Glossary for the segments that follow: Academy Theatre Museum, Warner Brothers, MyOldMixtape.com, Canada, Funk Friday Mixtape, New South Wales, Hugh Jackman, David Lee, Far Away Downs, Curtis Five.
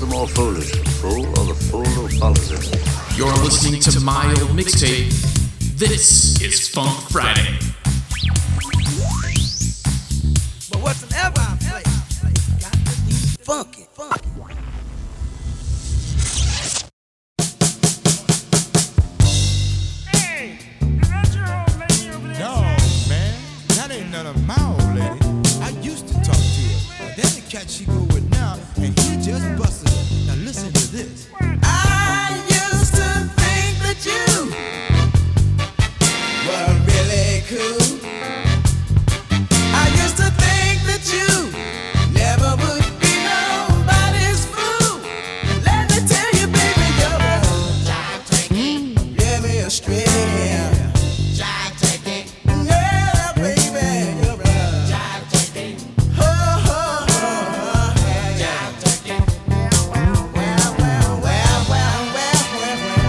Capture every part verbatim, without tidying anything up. is the more foolish, the fool or the fool who follows it? You're listening to My Old Mixtape. This is Funk Friday. But whatsoever I play, you got to be funky. Hey, is that your old lady over there? No, man, that ain't none of my old lady. I used to talk to her, but that's the cat she go with now, and he just busted her. Now listen to this. I used to think that you were really cool. I used to think that you never would be nobody's fool. Let me tell you, baby, you're a jive turkey. Give me a straight jive turkey. Yeah, baby, you're a jive turkey. Ho, ho, ho, ho, jive turkey. Well, well, well, well, well, well, well.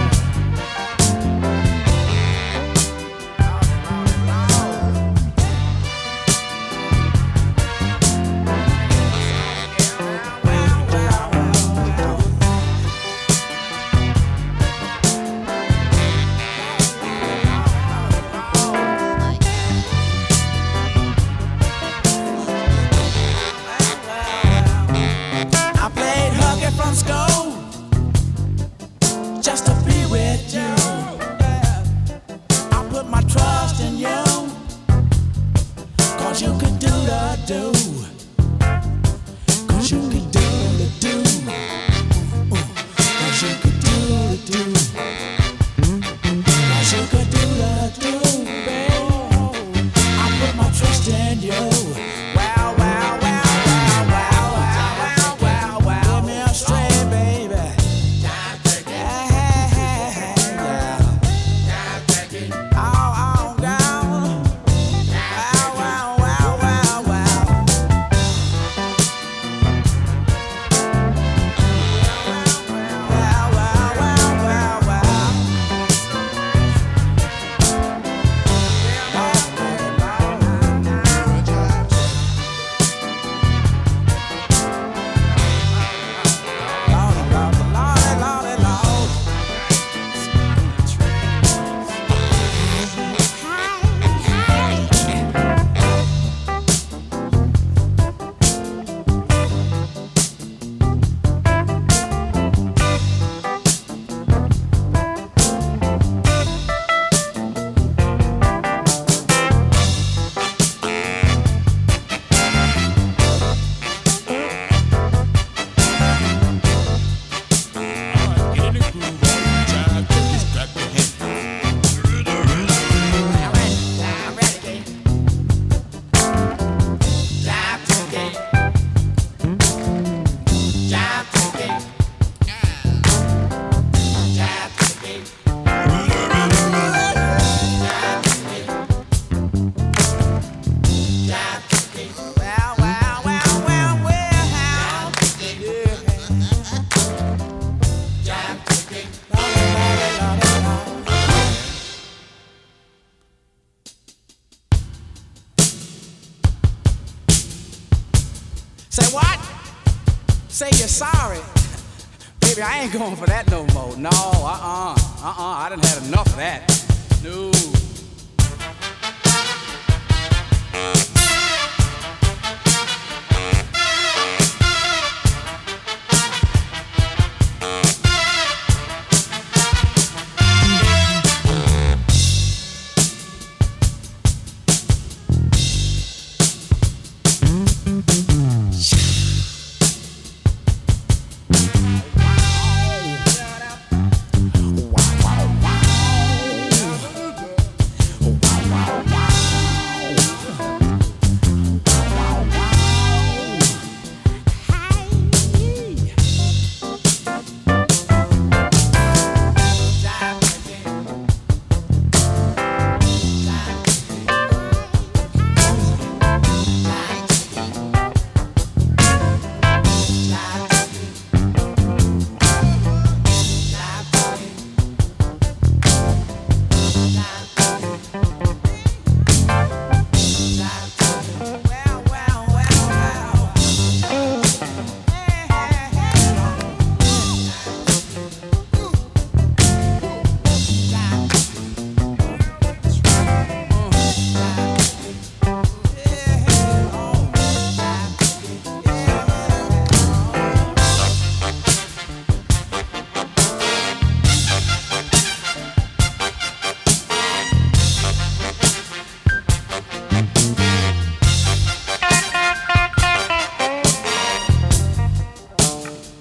I played hooky from school just to be with you. I put my trust in you, cause you could do the do. Cause you could do the do. Ooh. Cause you could do the do. Cause you could do the do, babe. I put my trust in you. Wow, wow, wow, wow, wow, wow, wow, wow, wow. Give me a straight, baby. Say what? Say you're sorry. Baby, I ain't going for that no more. No, uh-uh, uh-uh, I done had enough of that. No. Wow, wow, wow.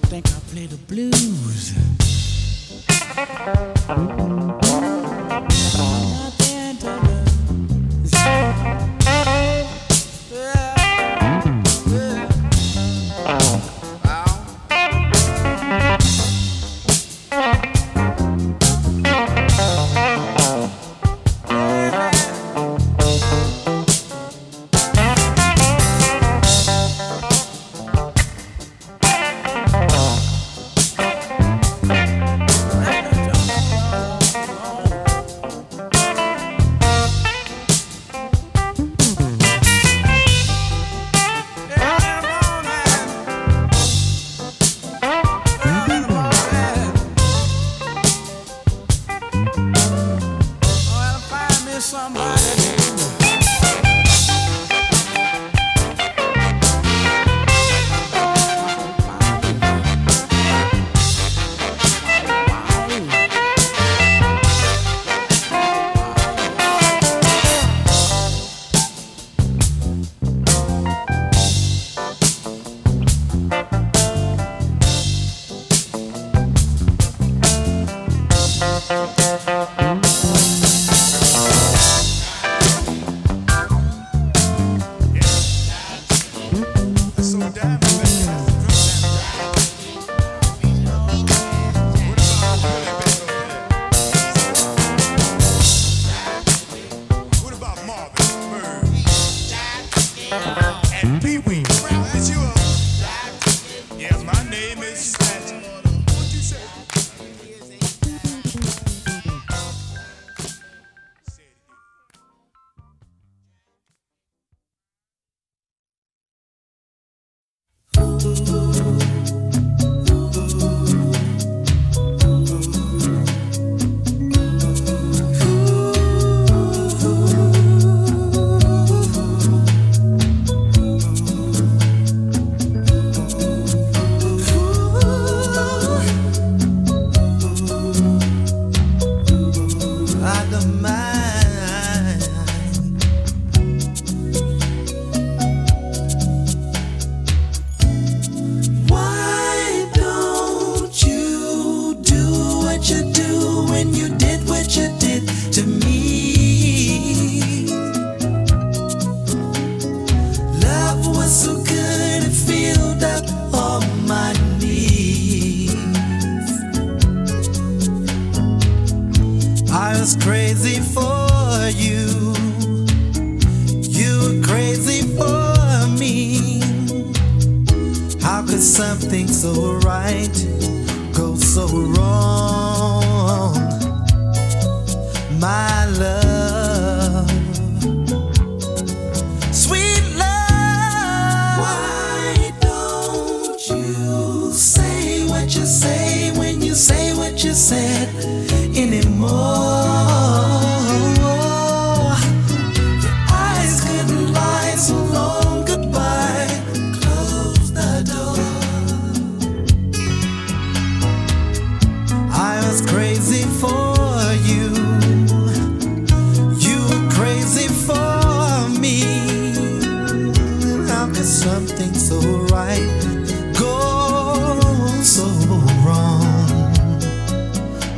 think I play the blues.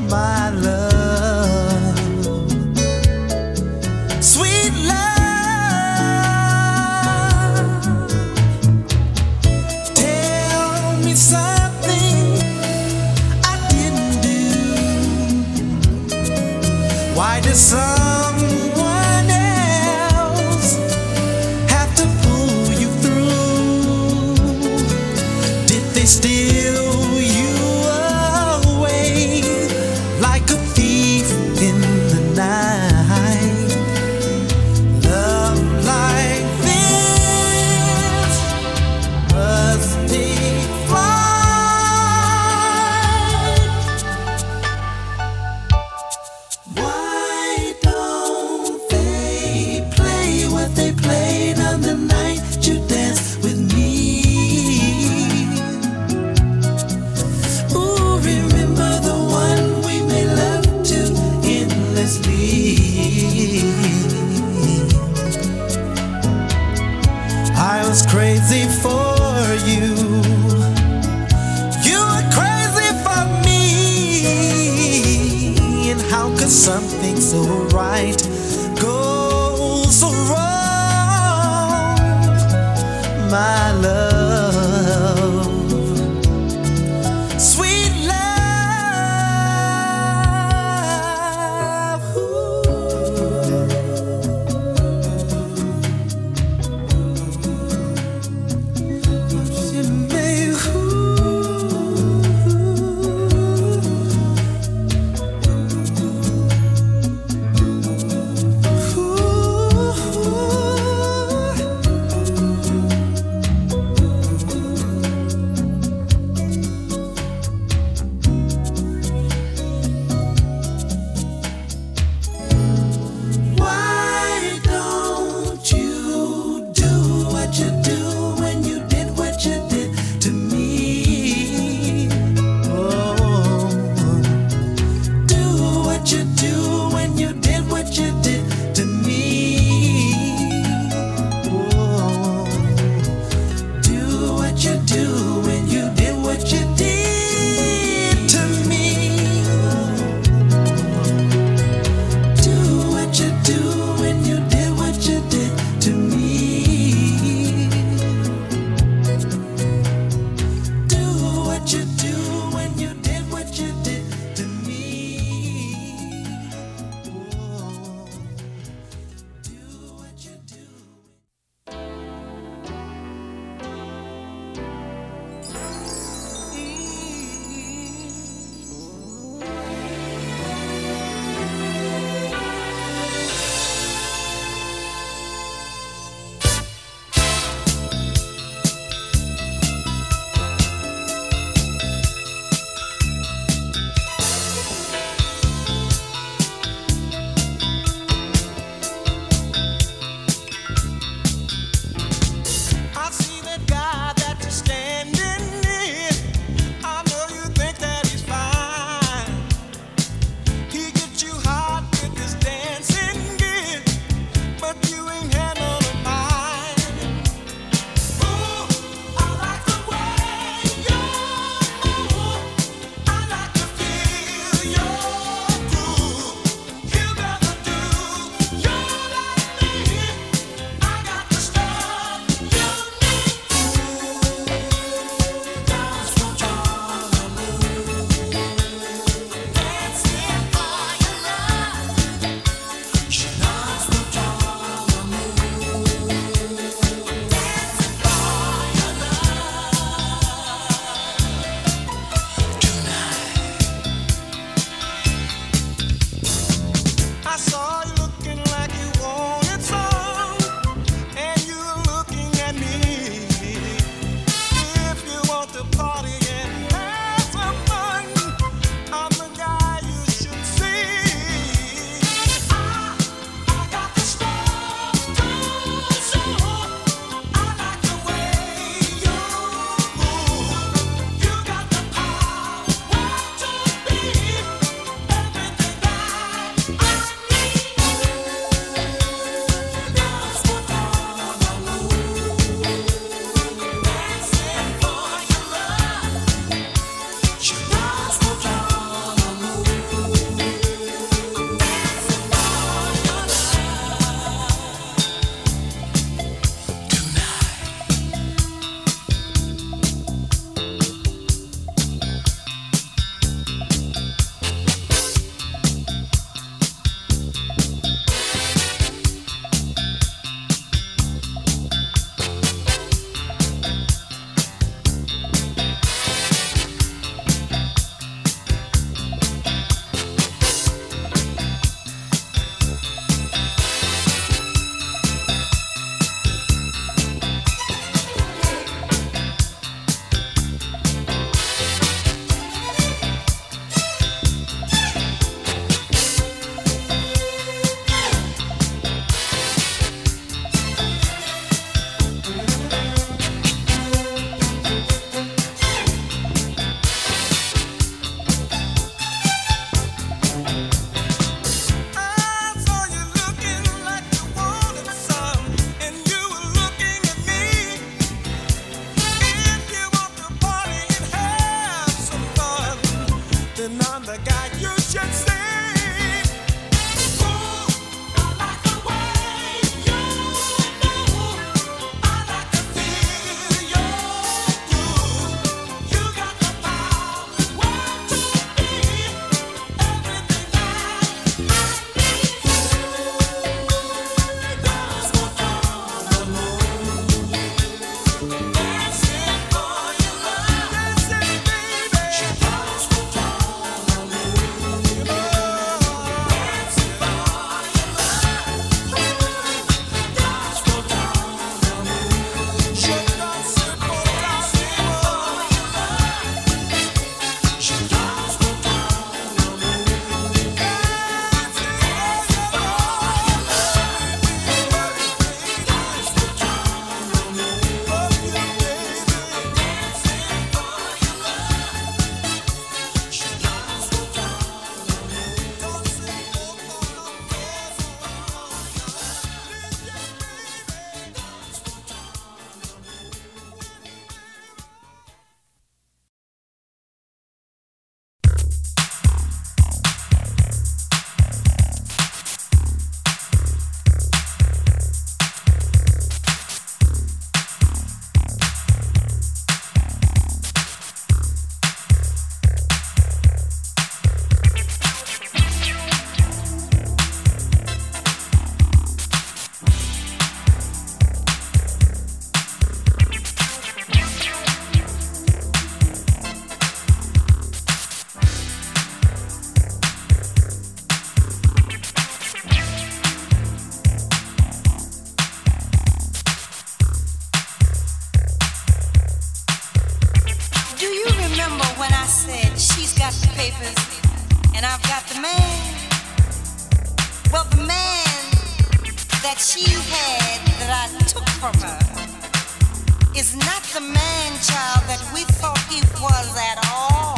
Why don't I said, she's got the papers and I've got the man. Well, the man that she had that I took from her is not the man, child, that we thought he was at all.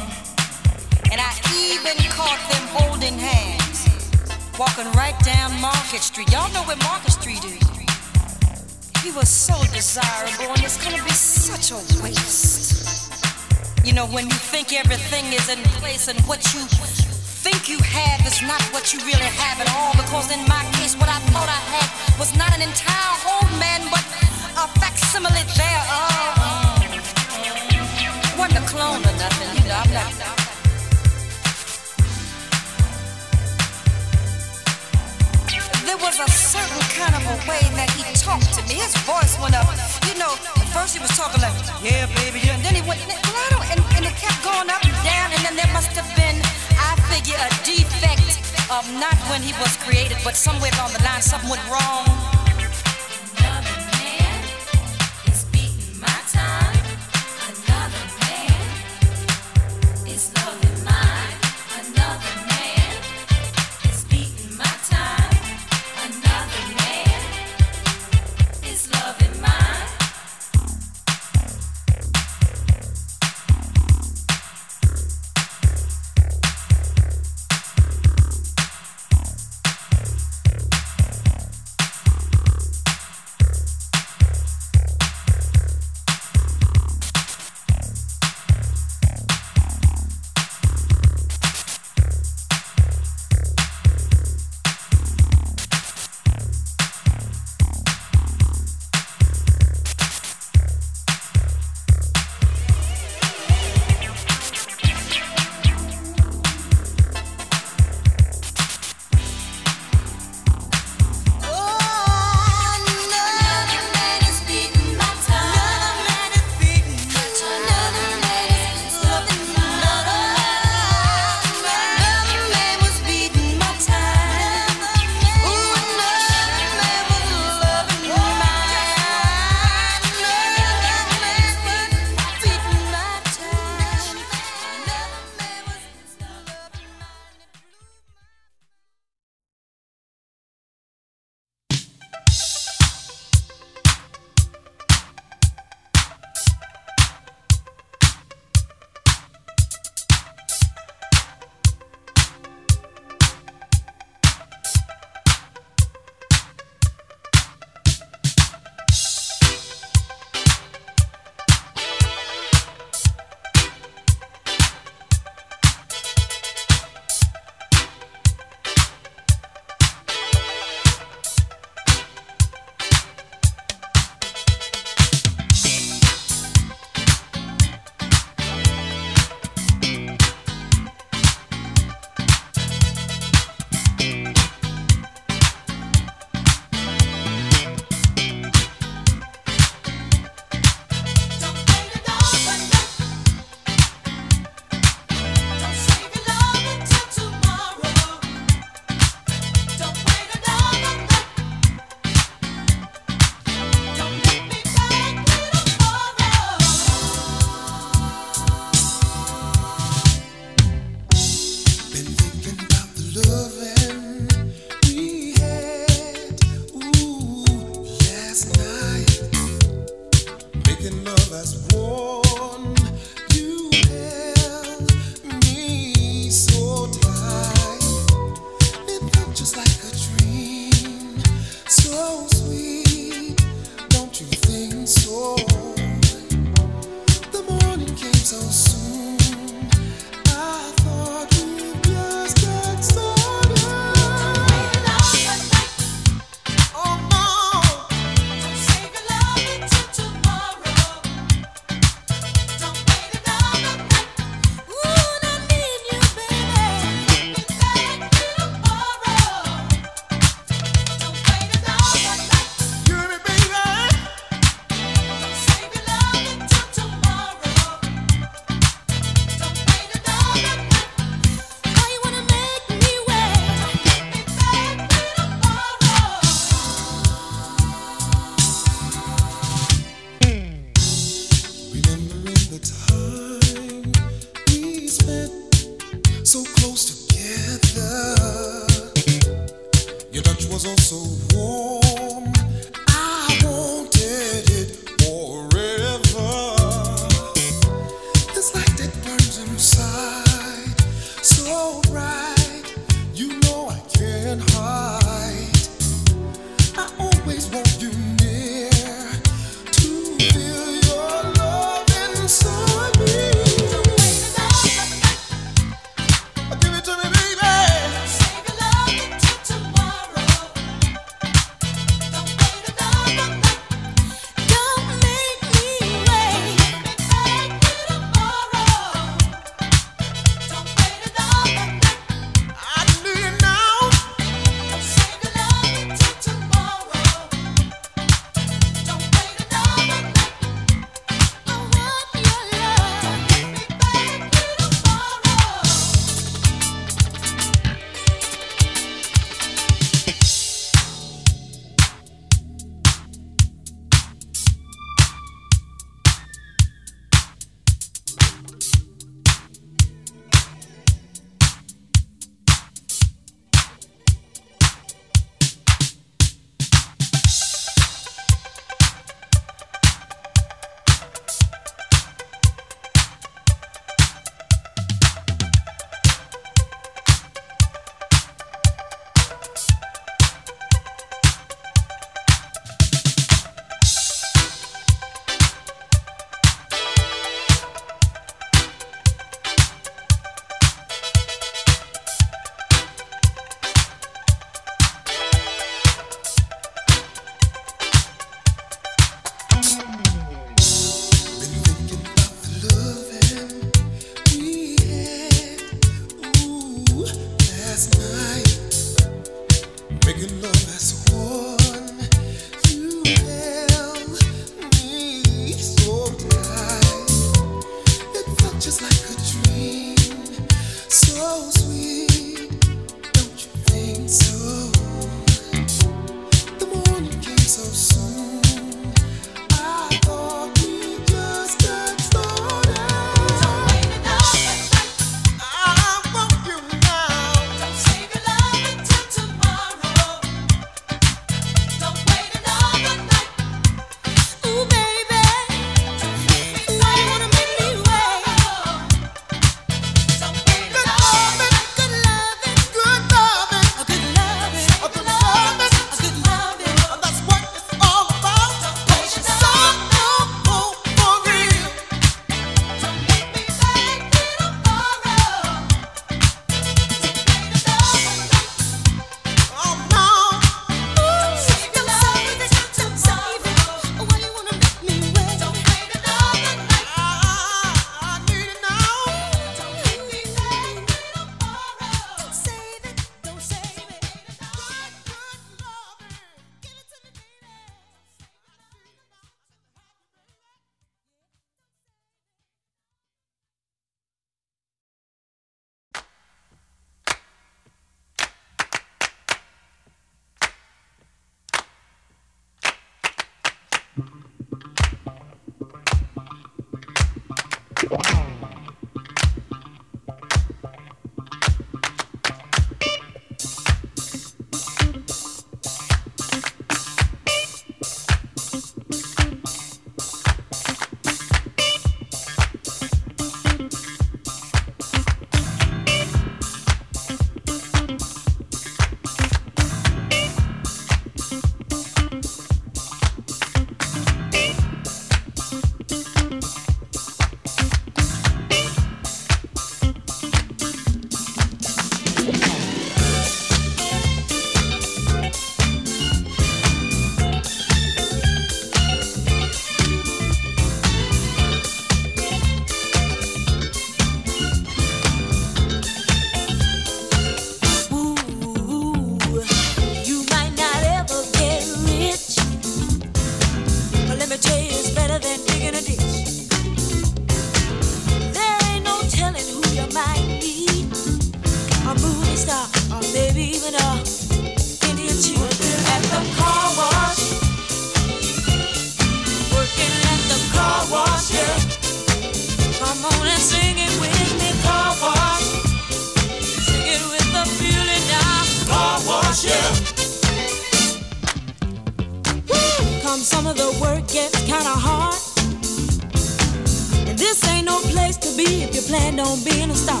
land on being a star.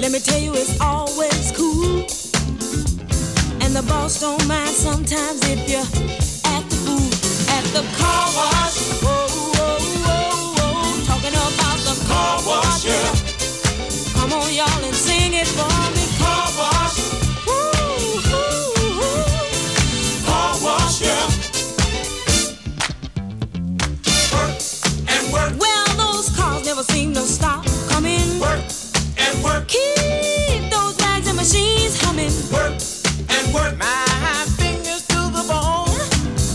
Let me tell you, it's always cool. And the boss don't mind sometimes if you're at the food, at the car wash. Whoa, whoa, whoa, whoa. Talking about the car wash, yeah. Come on, y'all, and sing it for me. Car wash. Woo, woo, woo. Car wash, yeah. Work and work. Well, those cars never seem to stop coming. Work and work. Keep those rags and machines humming. Work. Work my fingers to the bone.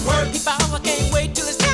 Work. If I can't wait till it's time.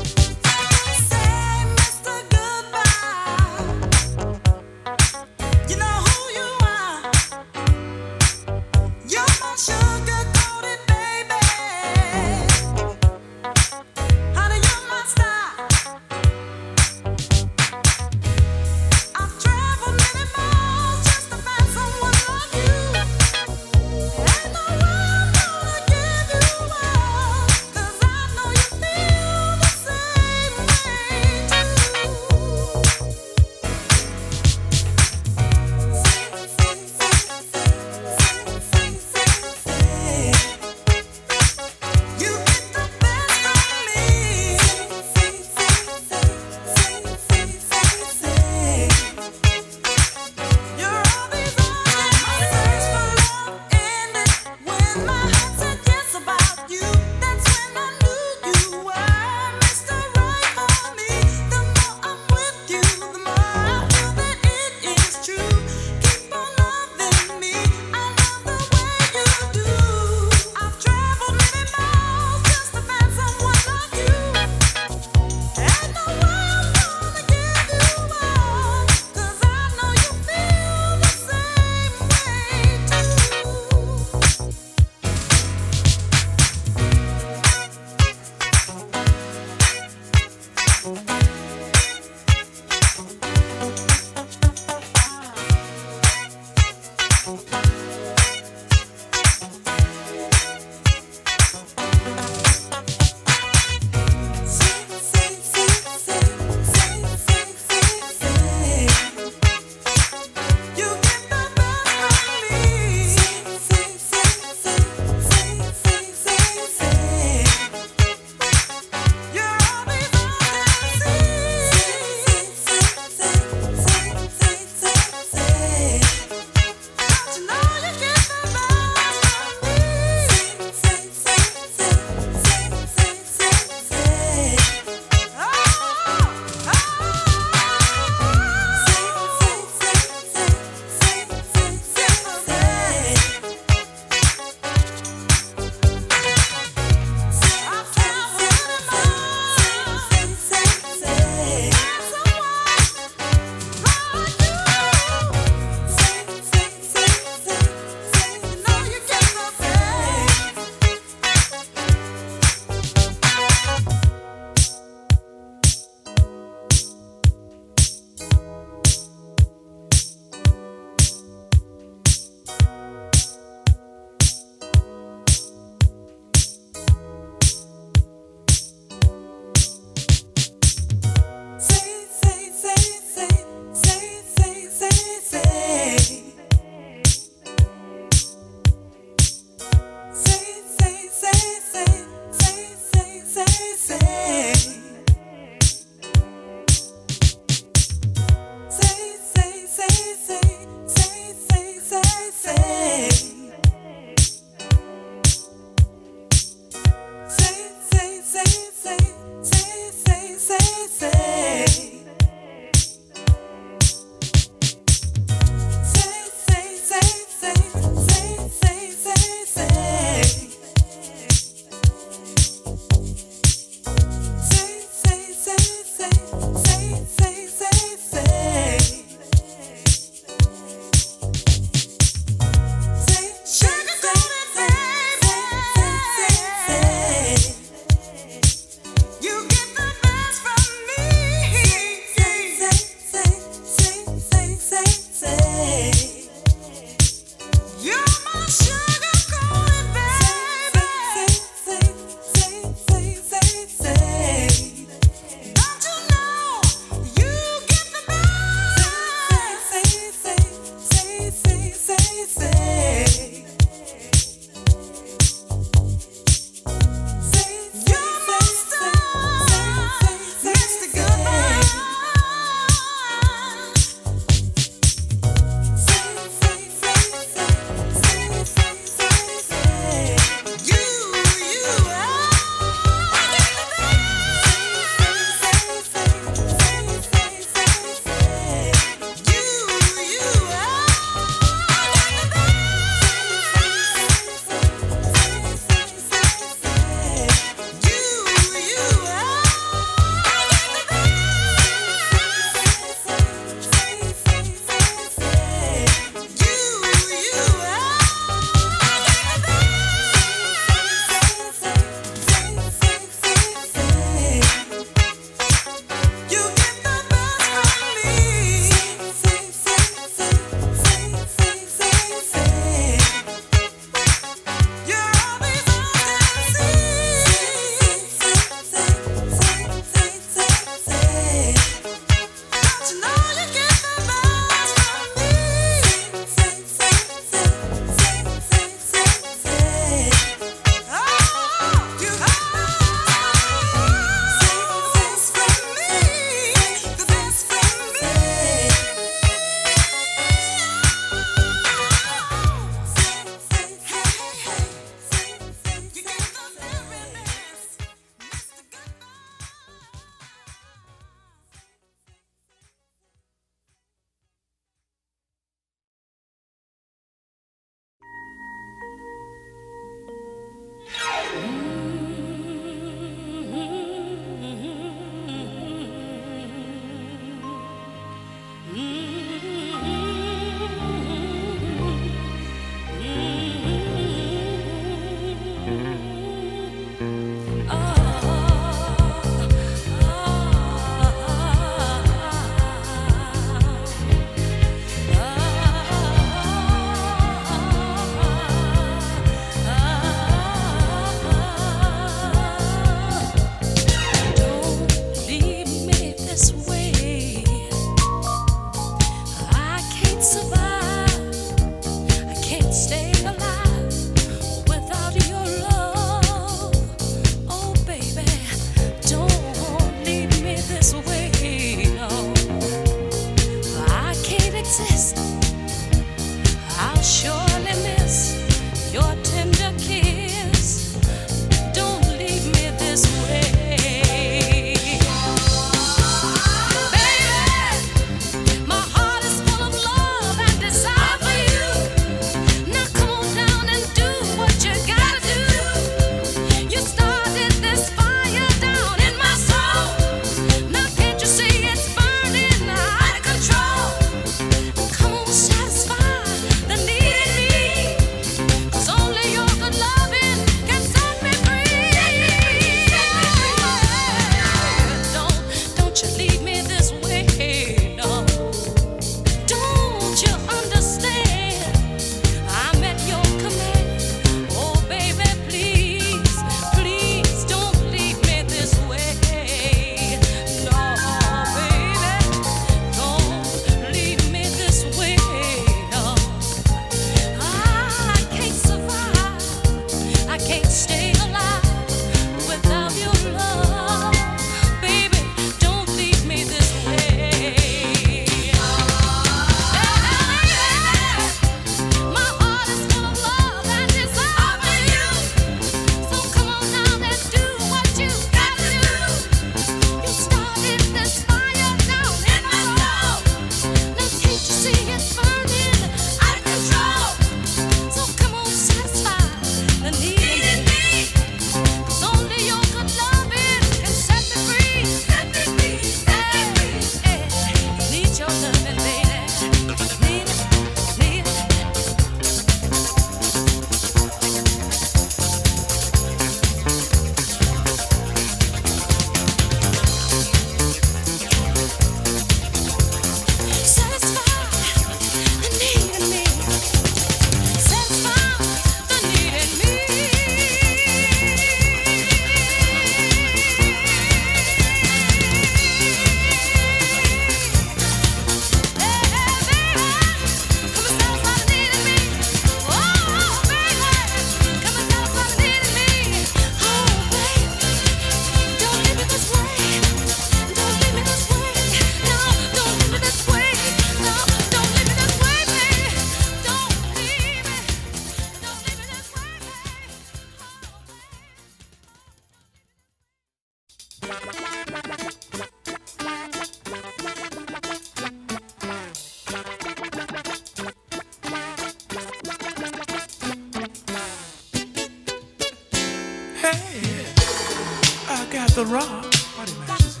to rock party matches.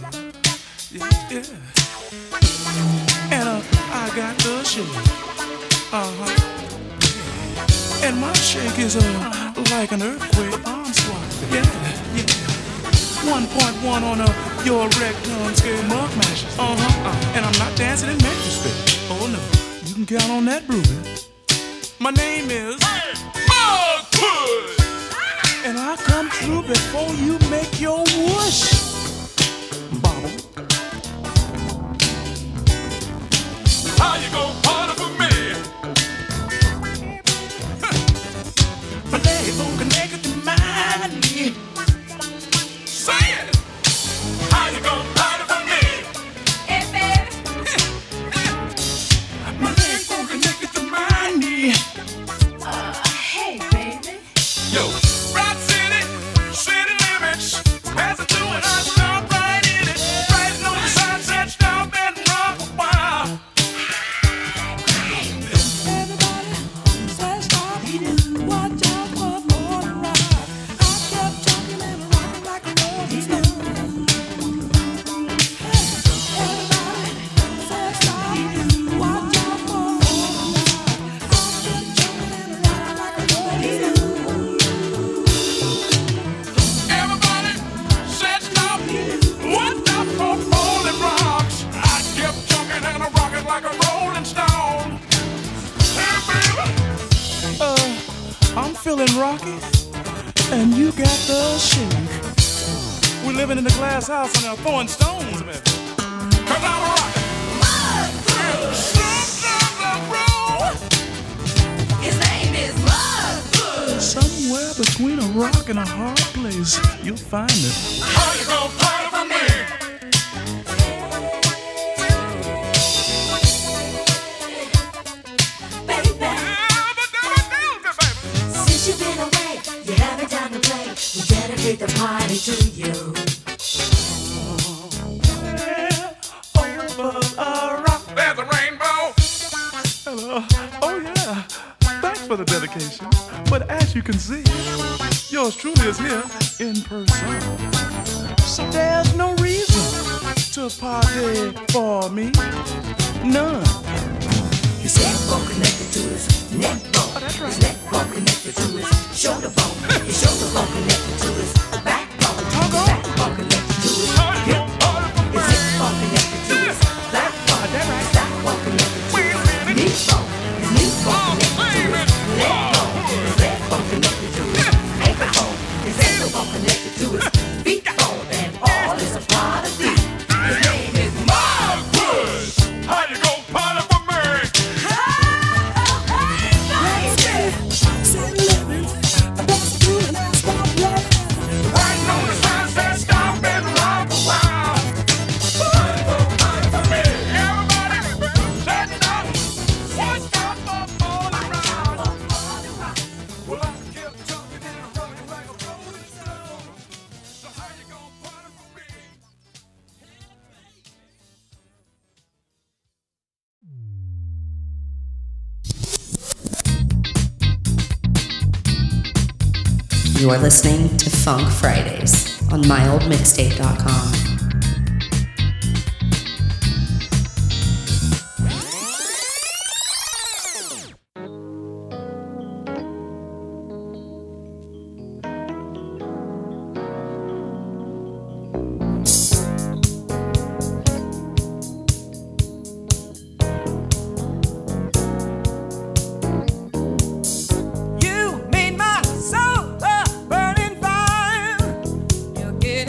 Yeah, yeah. And uh, I got the shake. Uh-huh. And my shake is uh, like an earthquake arm swap. Yeah, yeah. one point one on uh, your rectum scale mug matches. Uh-huh. Uh-huh. And I'm not dancing in Memphis space. Oh no. You can count on that, Ruby. My name is Mugwood. And I come through before you make your whoosh, Bobble. How you gon' party for me? My day gon' connect to mine. Say it. How you gon' party for me? Hey, baby. My day gon' connect to mine. Uh, hey, baby. Yo. House and they're throwing stones, man. Cause I'm a rock. Mugwood. Sometimes I roll. His name is Mugwood. Somewhere between a rock and a hard place, you'll find it. How you gon' party for me? Baby, baby. Yeah, but don't, don't, baby. Since you've been away, you haven't time to play. We dedicate the party to you. But as you can see, yours truly is here in person. So there's no reason to party for me. None. His head connected to his neck bone. Oh, that's right. His neck bone connected to his shoulder bone. His shoulder bone connected to his back bone. His back bone connected to his hip bone. His hip bone connected to his back bone. His back bone connected to his knee bone. His knee bone connected to his leg bone. Connected to his feet bone, and all is a part of me. His name is Mugwood. How you gon' party for me? Riding on the sunset, stop and rock a while. How you gon' party for me? Everybody, turn it up. One time for all around. Well, I kept talking and running like a boat. You're listening to Funk Fridays on my old mixtape dot com.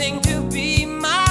To be my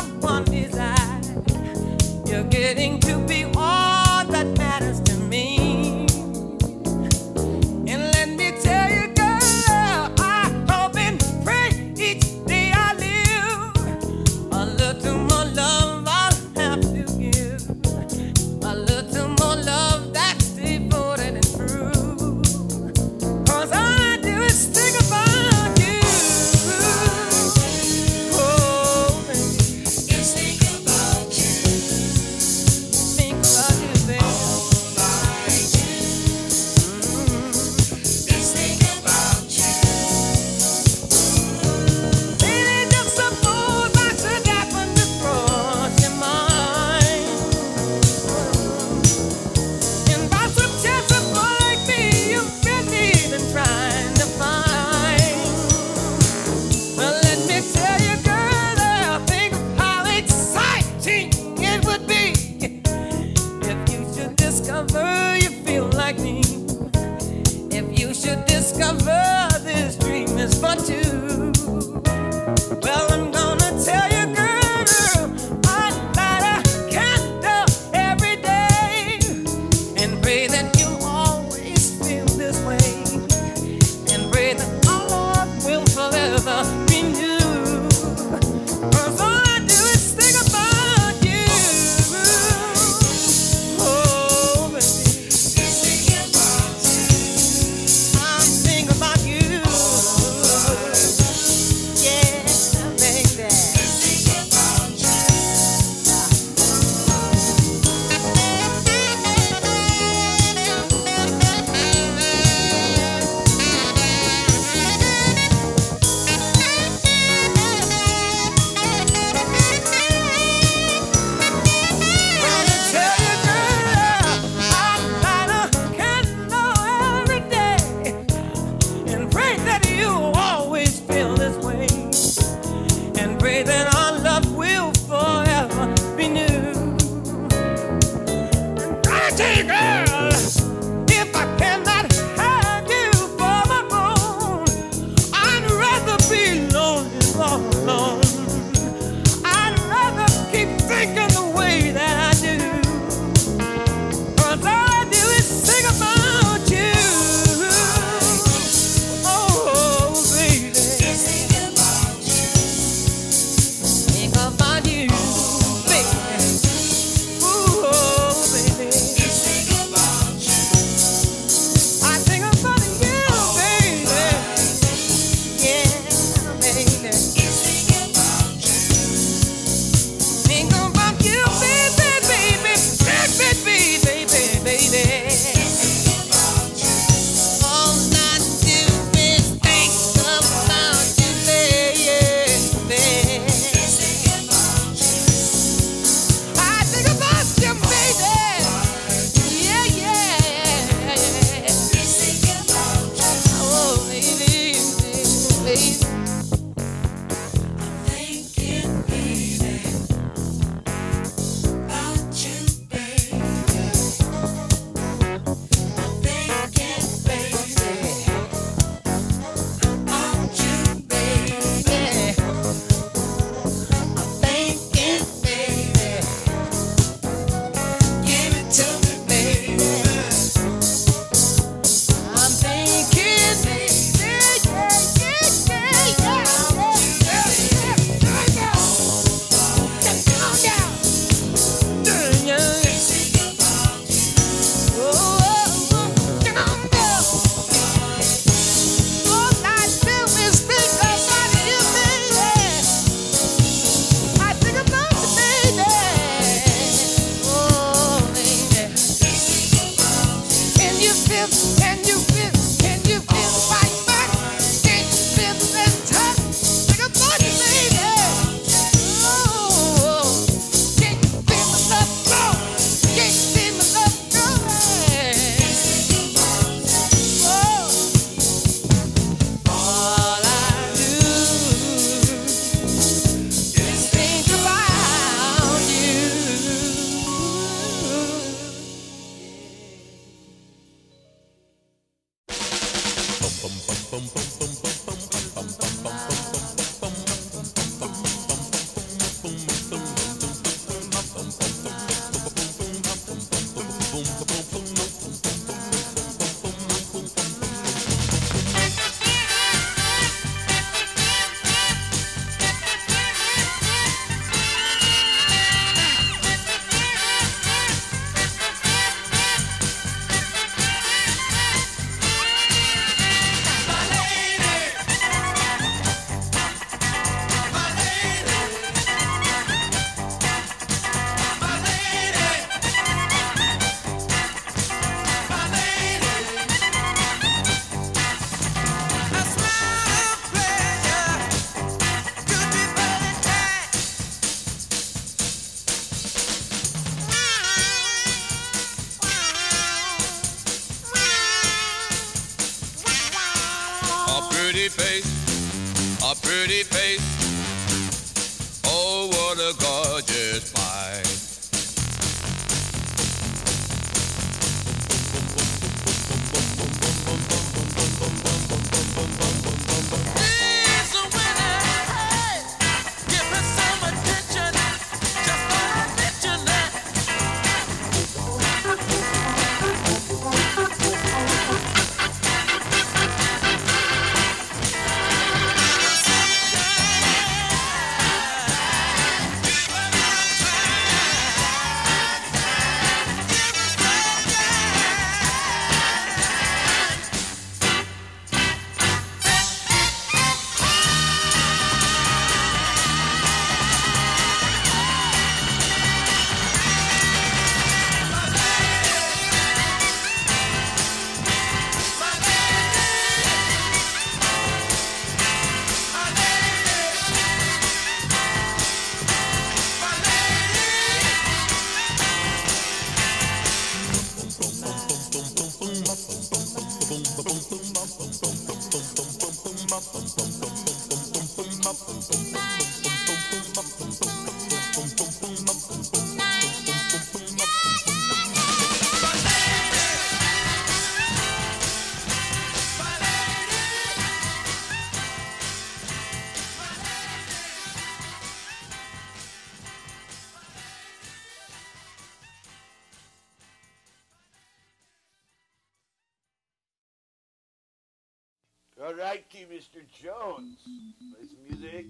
All righty, Mister Jones. Play some music.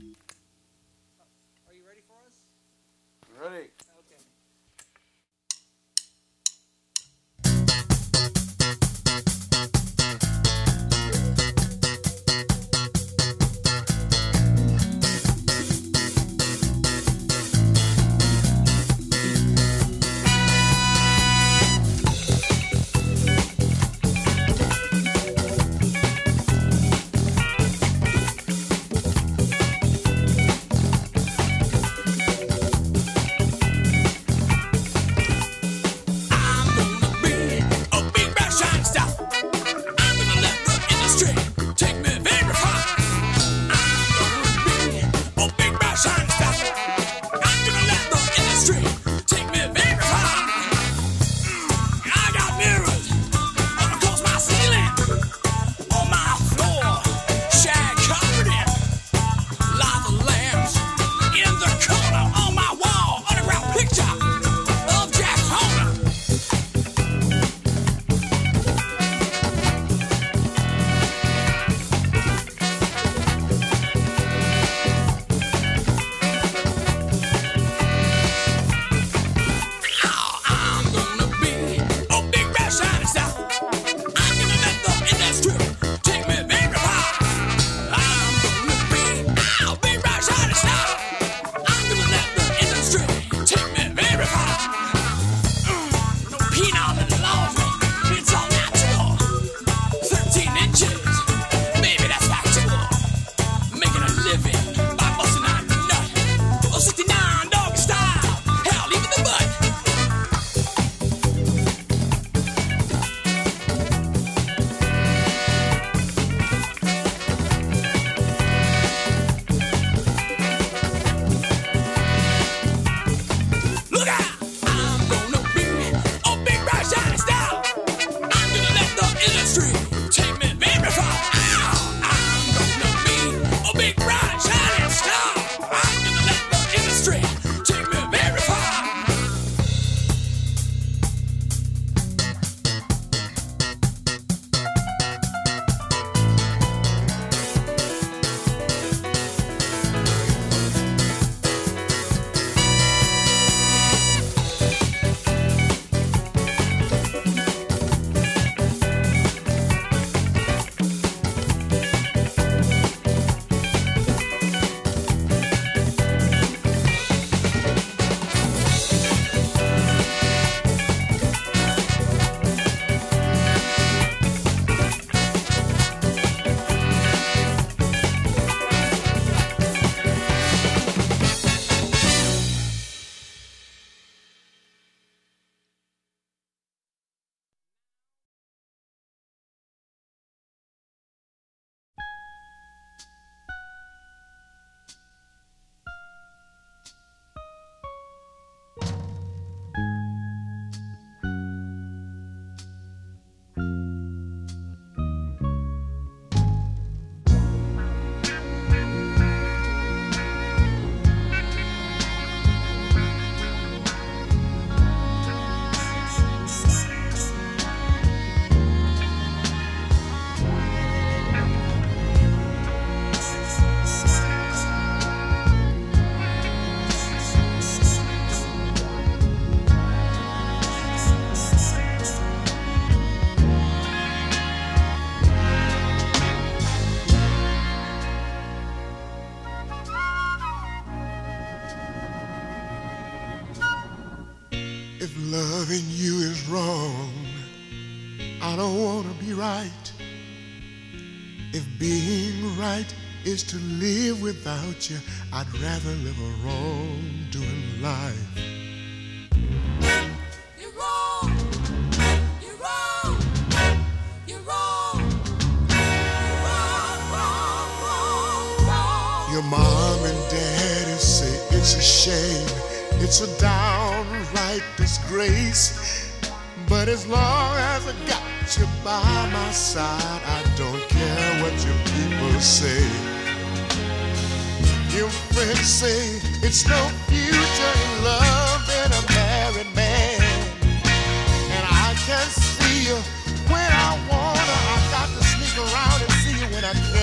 Are you ready for us? Ready. Okay. Is to live without you. I'd rather live a wrongdoing life. You're wrong. You're wrong. You're wrong. You're wrong, wrong, wrong, wrong. Your mom and daddy say it's a shame. It's a downright disgrace. But as long as I got you by my side, I don't care what your people say. Your friends say it's no future in love in a married man. And I can see you when I wanna. I got to sneak around and see you when I can.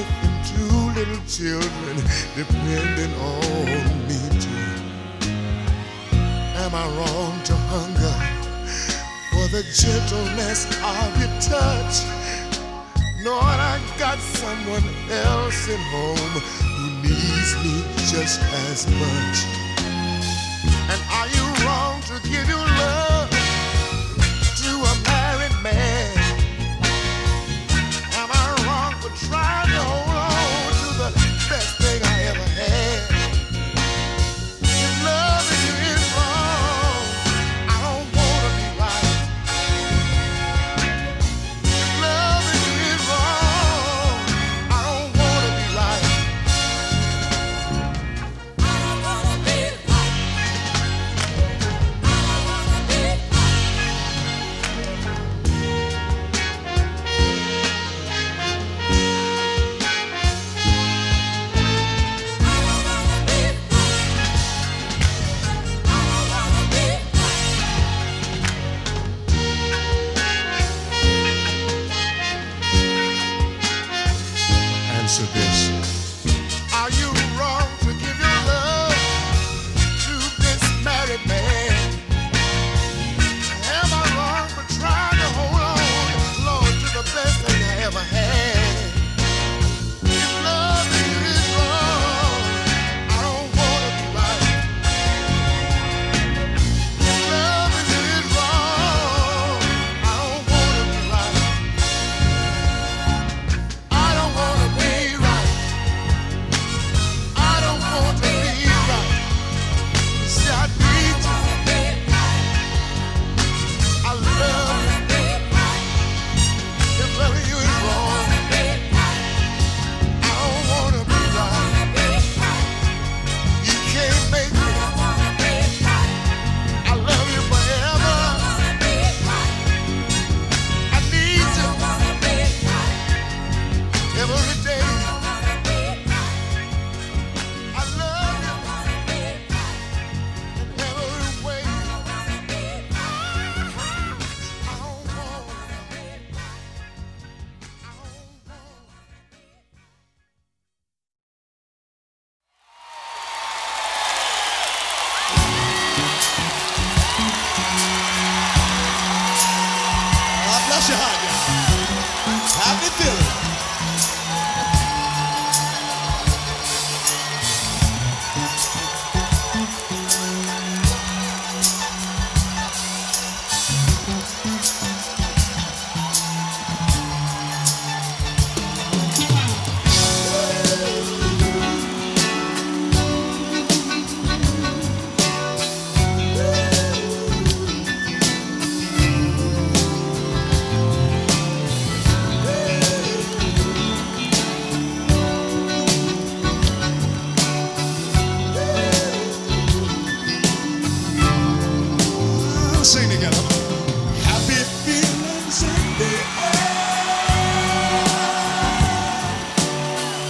wife and two little children depending on me too. Am I wrong to hunger for the gentleness of your touch? Lord, I got someone else at home who needs me just as much. And are you wrong to give your love to a married man? Am I wrong for trying to hold on to the best thing I ever had? If loving you is wrong, I don't want to be right. If loving you is wrong, I don't want to be right. I don't want to be right. I don't want to be right. Answer this. Are you wrong to give your love to this married man? Am I wrong for trying to hold on, Lord, to the best thing I ever had? If loving you is wrong, I don't want to be right. If loving you is wrong, I don't want to be right. I don't want to be right. I don't want to be right. See, I need you. I love you. If loving you is wrong, I don't want to be right. You can't make me. I love you forever. I need you every day. I love you in every way. I don't want to be right. I don't want to be right. God bless your heart, y'all. Happy feeling. Let's sing together. Happy feelings in the air,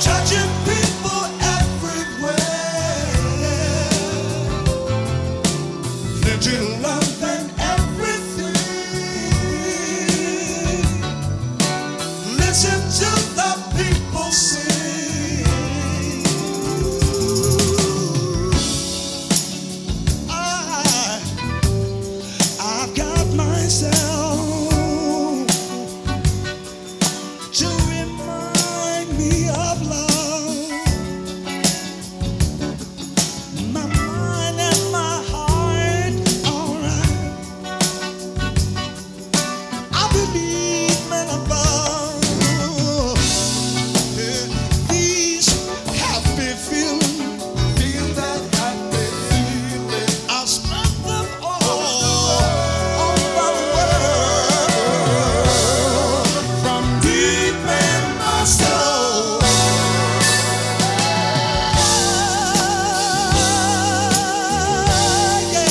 touching people everywhere. Plenty love and everything. Listen to the people sing. I I've got myself to remind me of love. My mind and my heart, alright. I believe men above. Yeah. These happy feelings, feel that happy feeling. I'll spread them all over the world from deep in my soul. Ah, yeah.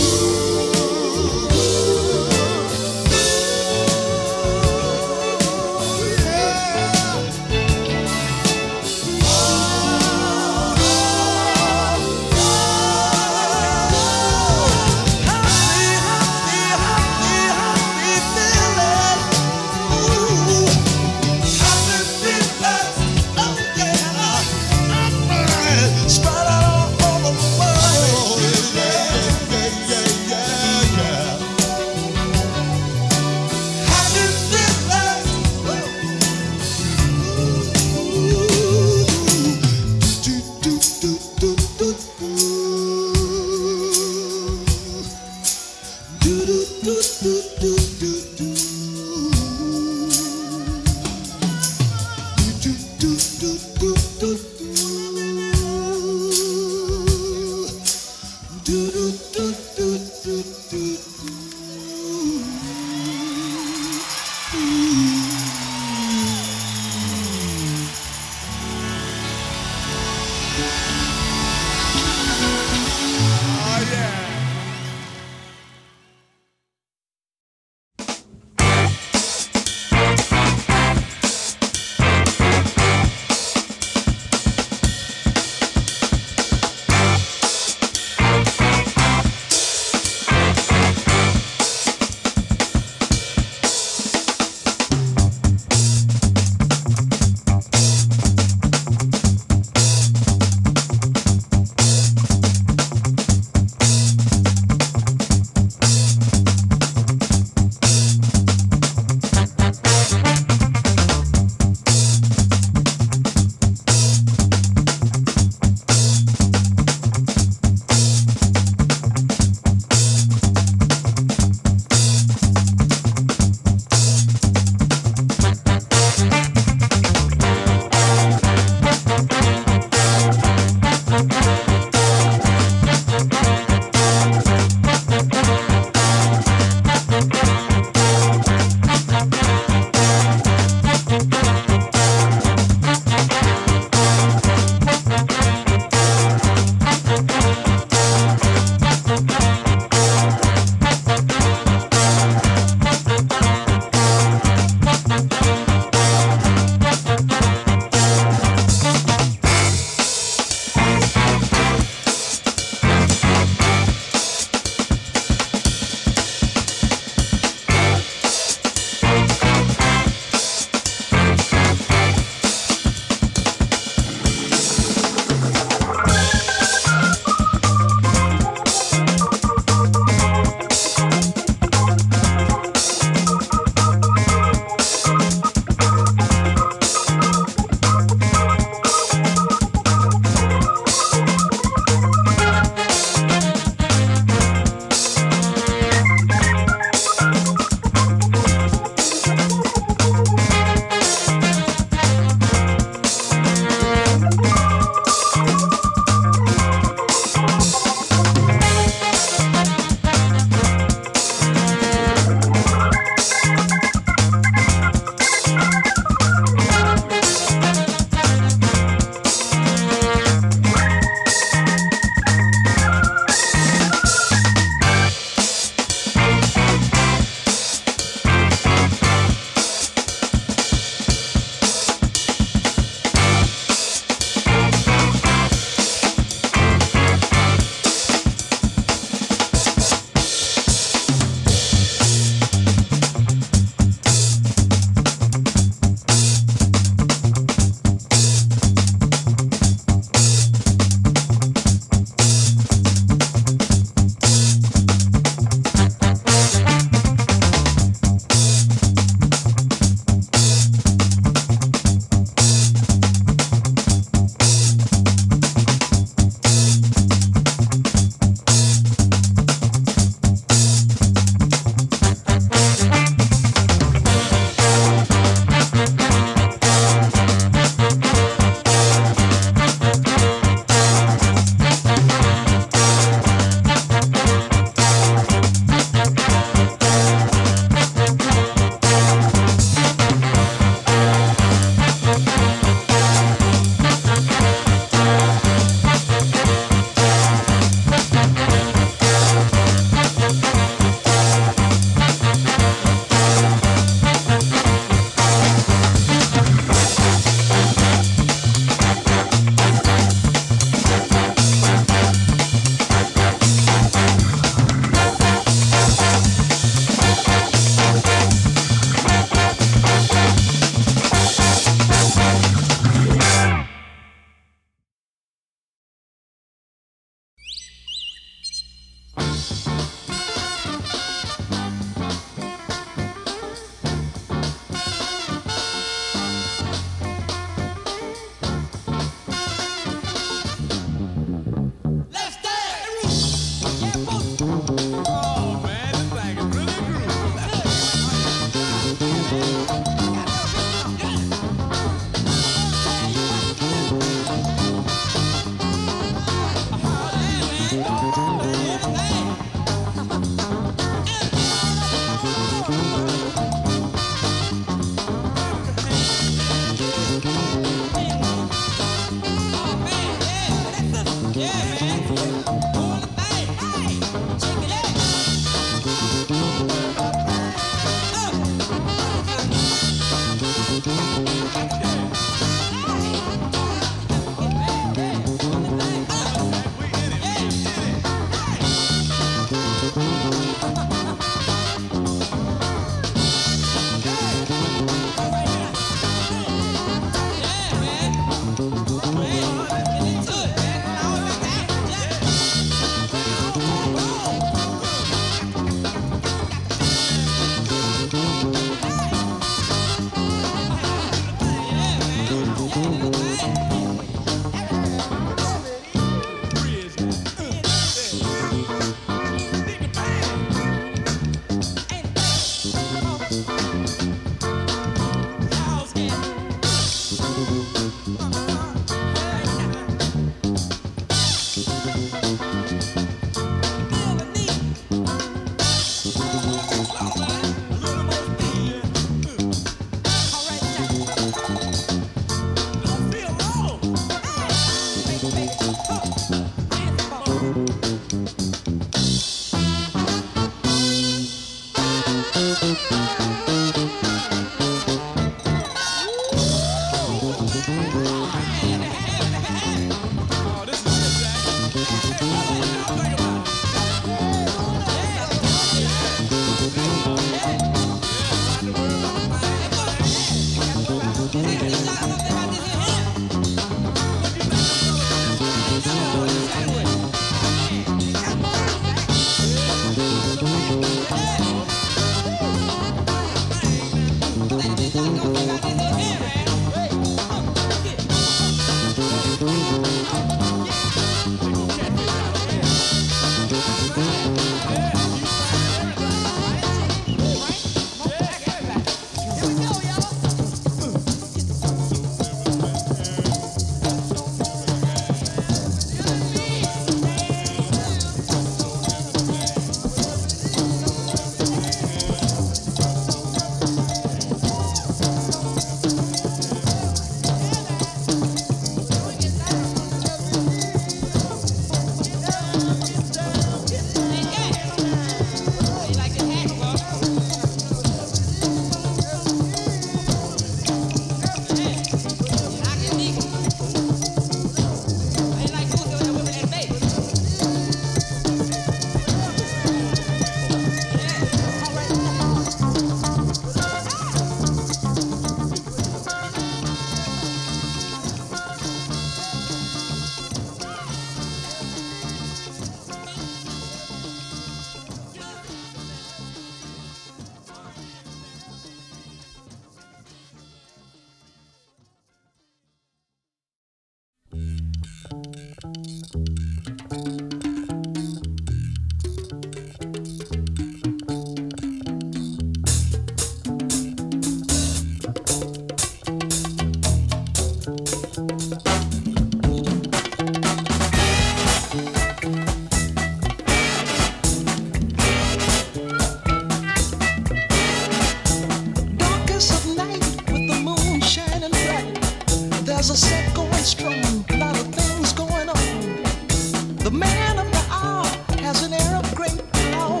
The man of the hour has an air of great power.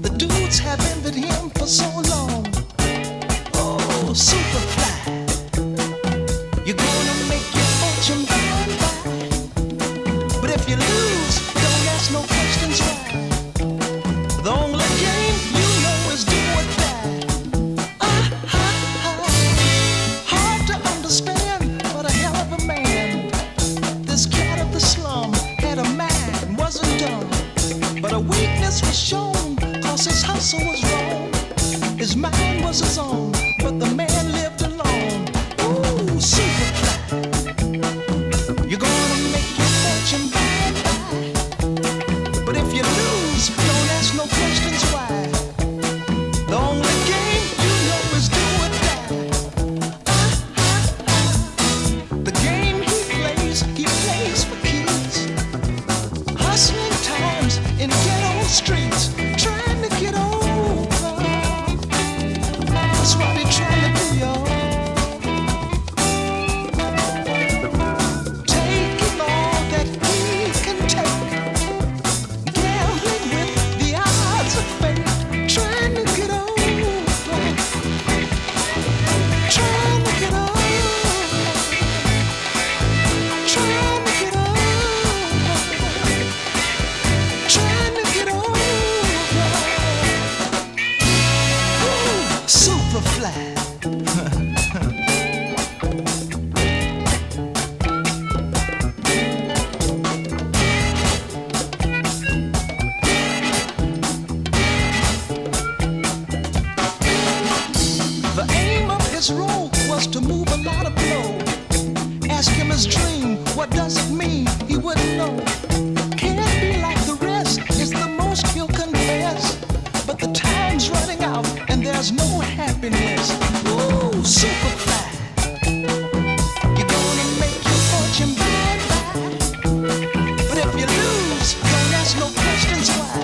The dudes have envied him for so long. Oh, Superfly, you're gonna make your fortune by and by. But if you lose, don't ask no questions why. The only game you know is do or die. Ah, ha, ha. Hard to understand, but a hell of a man. This cat of the slum had a mind, wasn't dumb, but a weakness was shown, cause his hustle was wrong. His mind was his own, but the man lived alone. Ooh, Superfly, you're gonna make your fortune by and by. But if you lose, don't ask no questions why. The only game you know is do or die. Ah, ah, ah. The game he plays, he plays for keys. Hustling times in ghetto streets, trying to get over. That's what they're trying to do, y'all. Taking all that we can take, gambling with the odds of fate, trying to get over, trying to get over. The aim of his role was to move a lot of blow. Ask him his dream, what does it mean? He wouldn't know. Can't be like the rest, it's the most he'll confess. But the time's running out and there's no happiness. Ooh, Superfly, you're gonna make your fortune by and by. But if you lose, don't ask no questions why.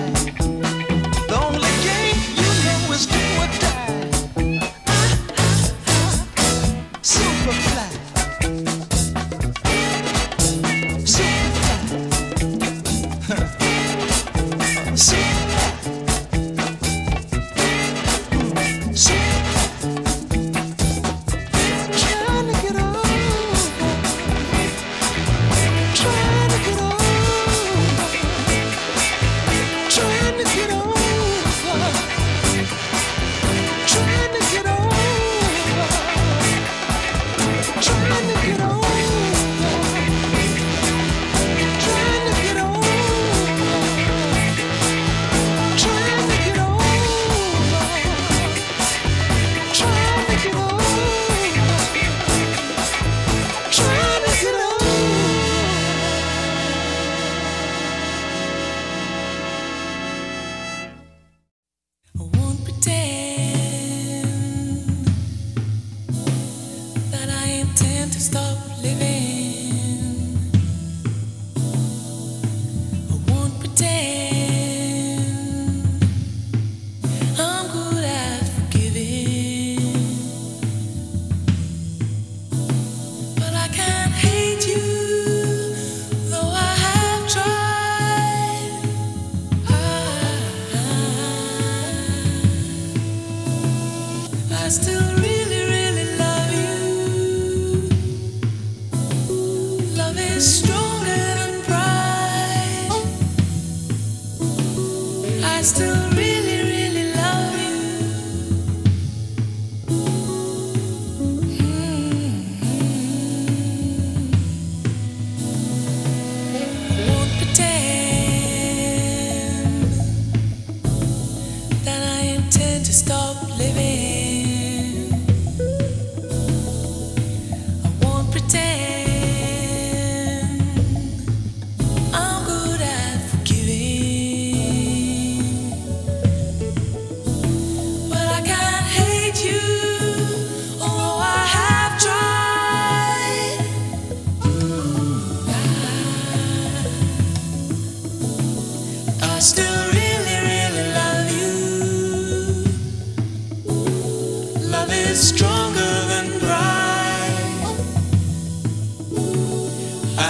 The only game you know is do or die. Ah, ah, ah. Superfly. I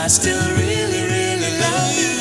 still really, really love you.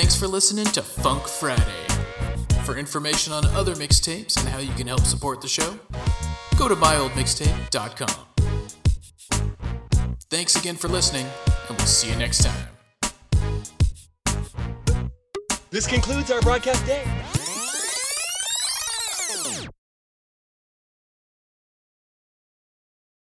Thanks for listening to Funk Friday. For information on other mixtapes and how you can help support the show, go to my old mixtape dot com. Thanks again for listening, and we'll see you next time. This concludes our broadcast day.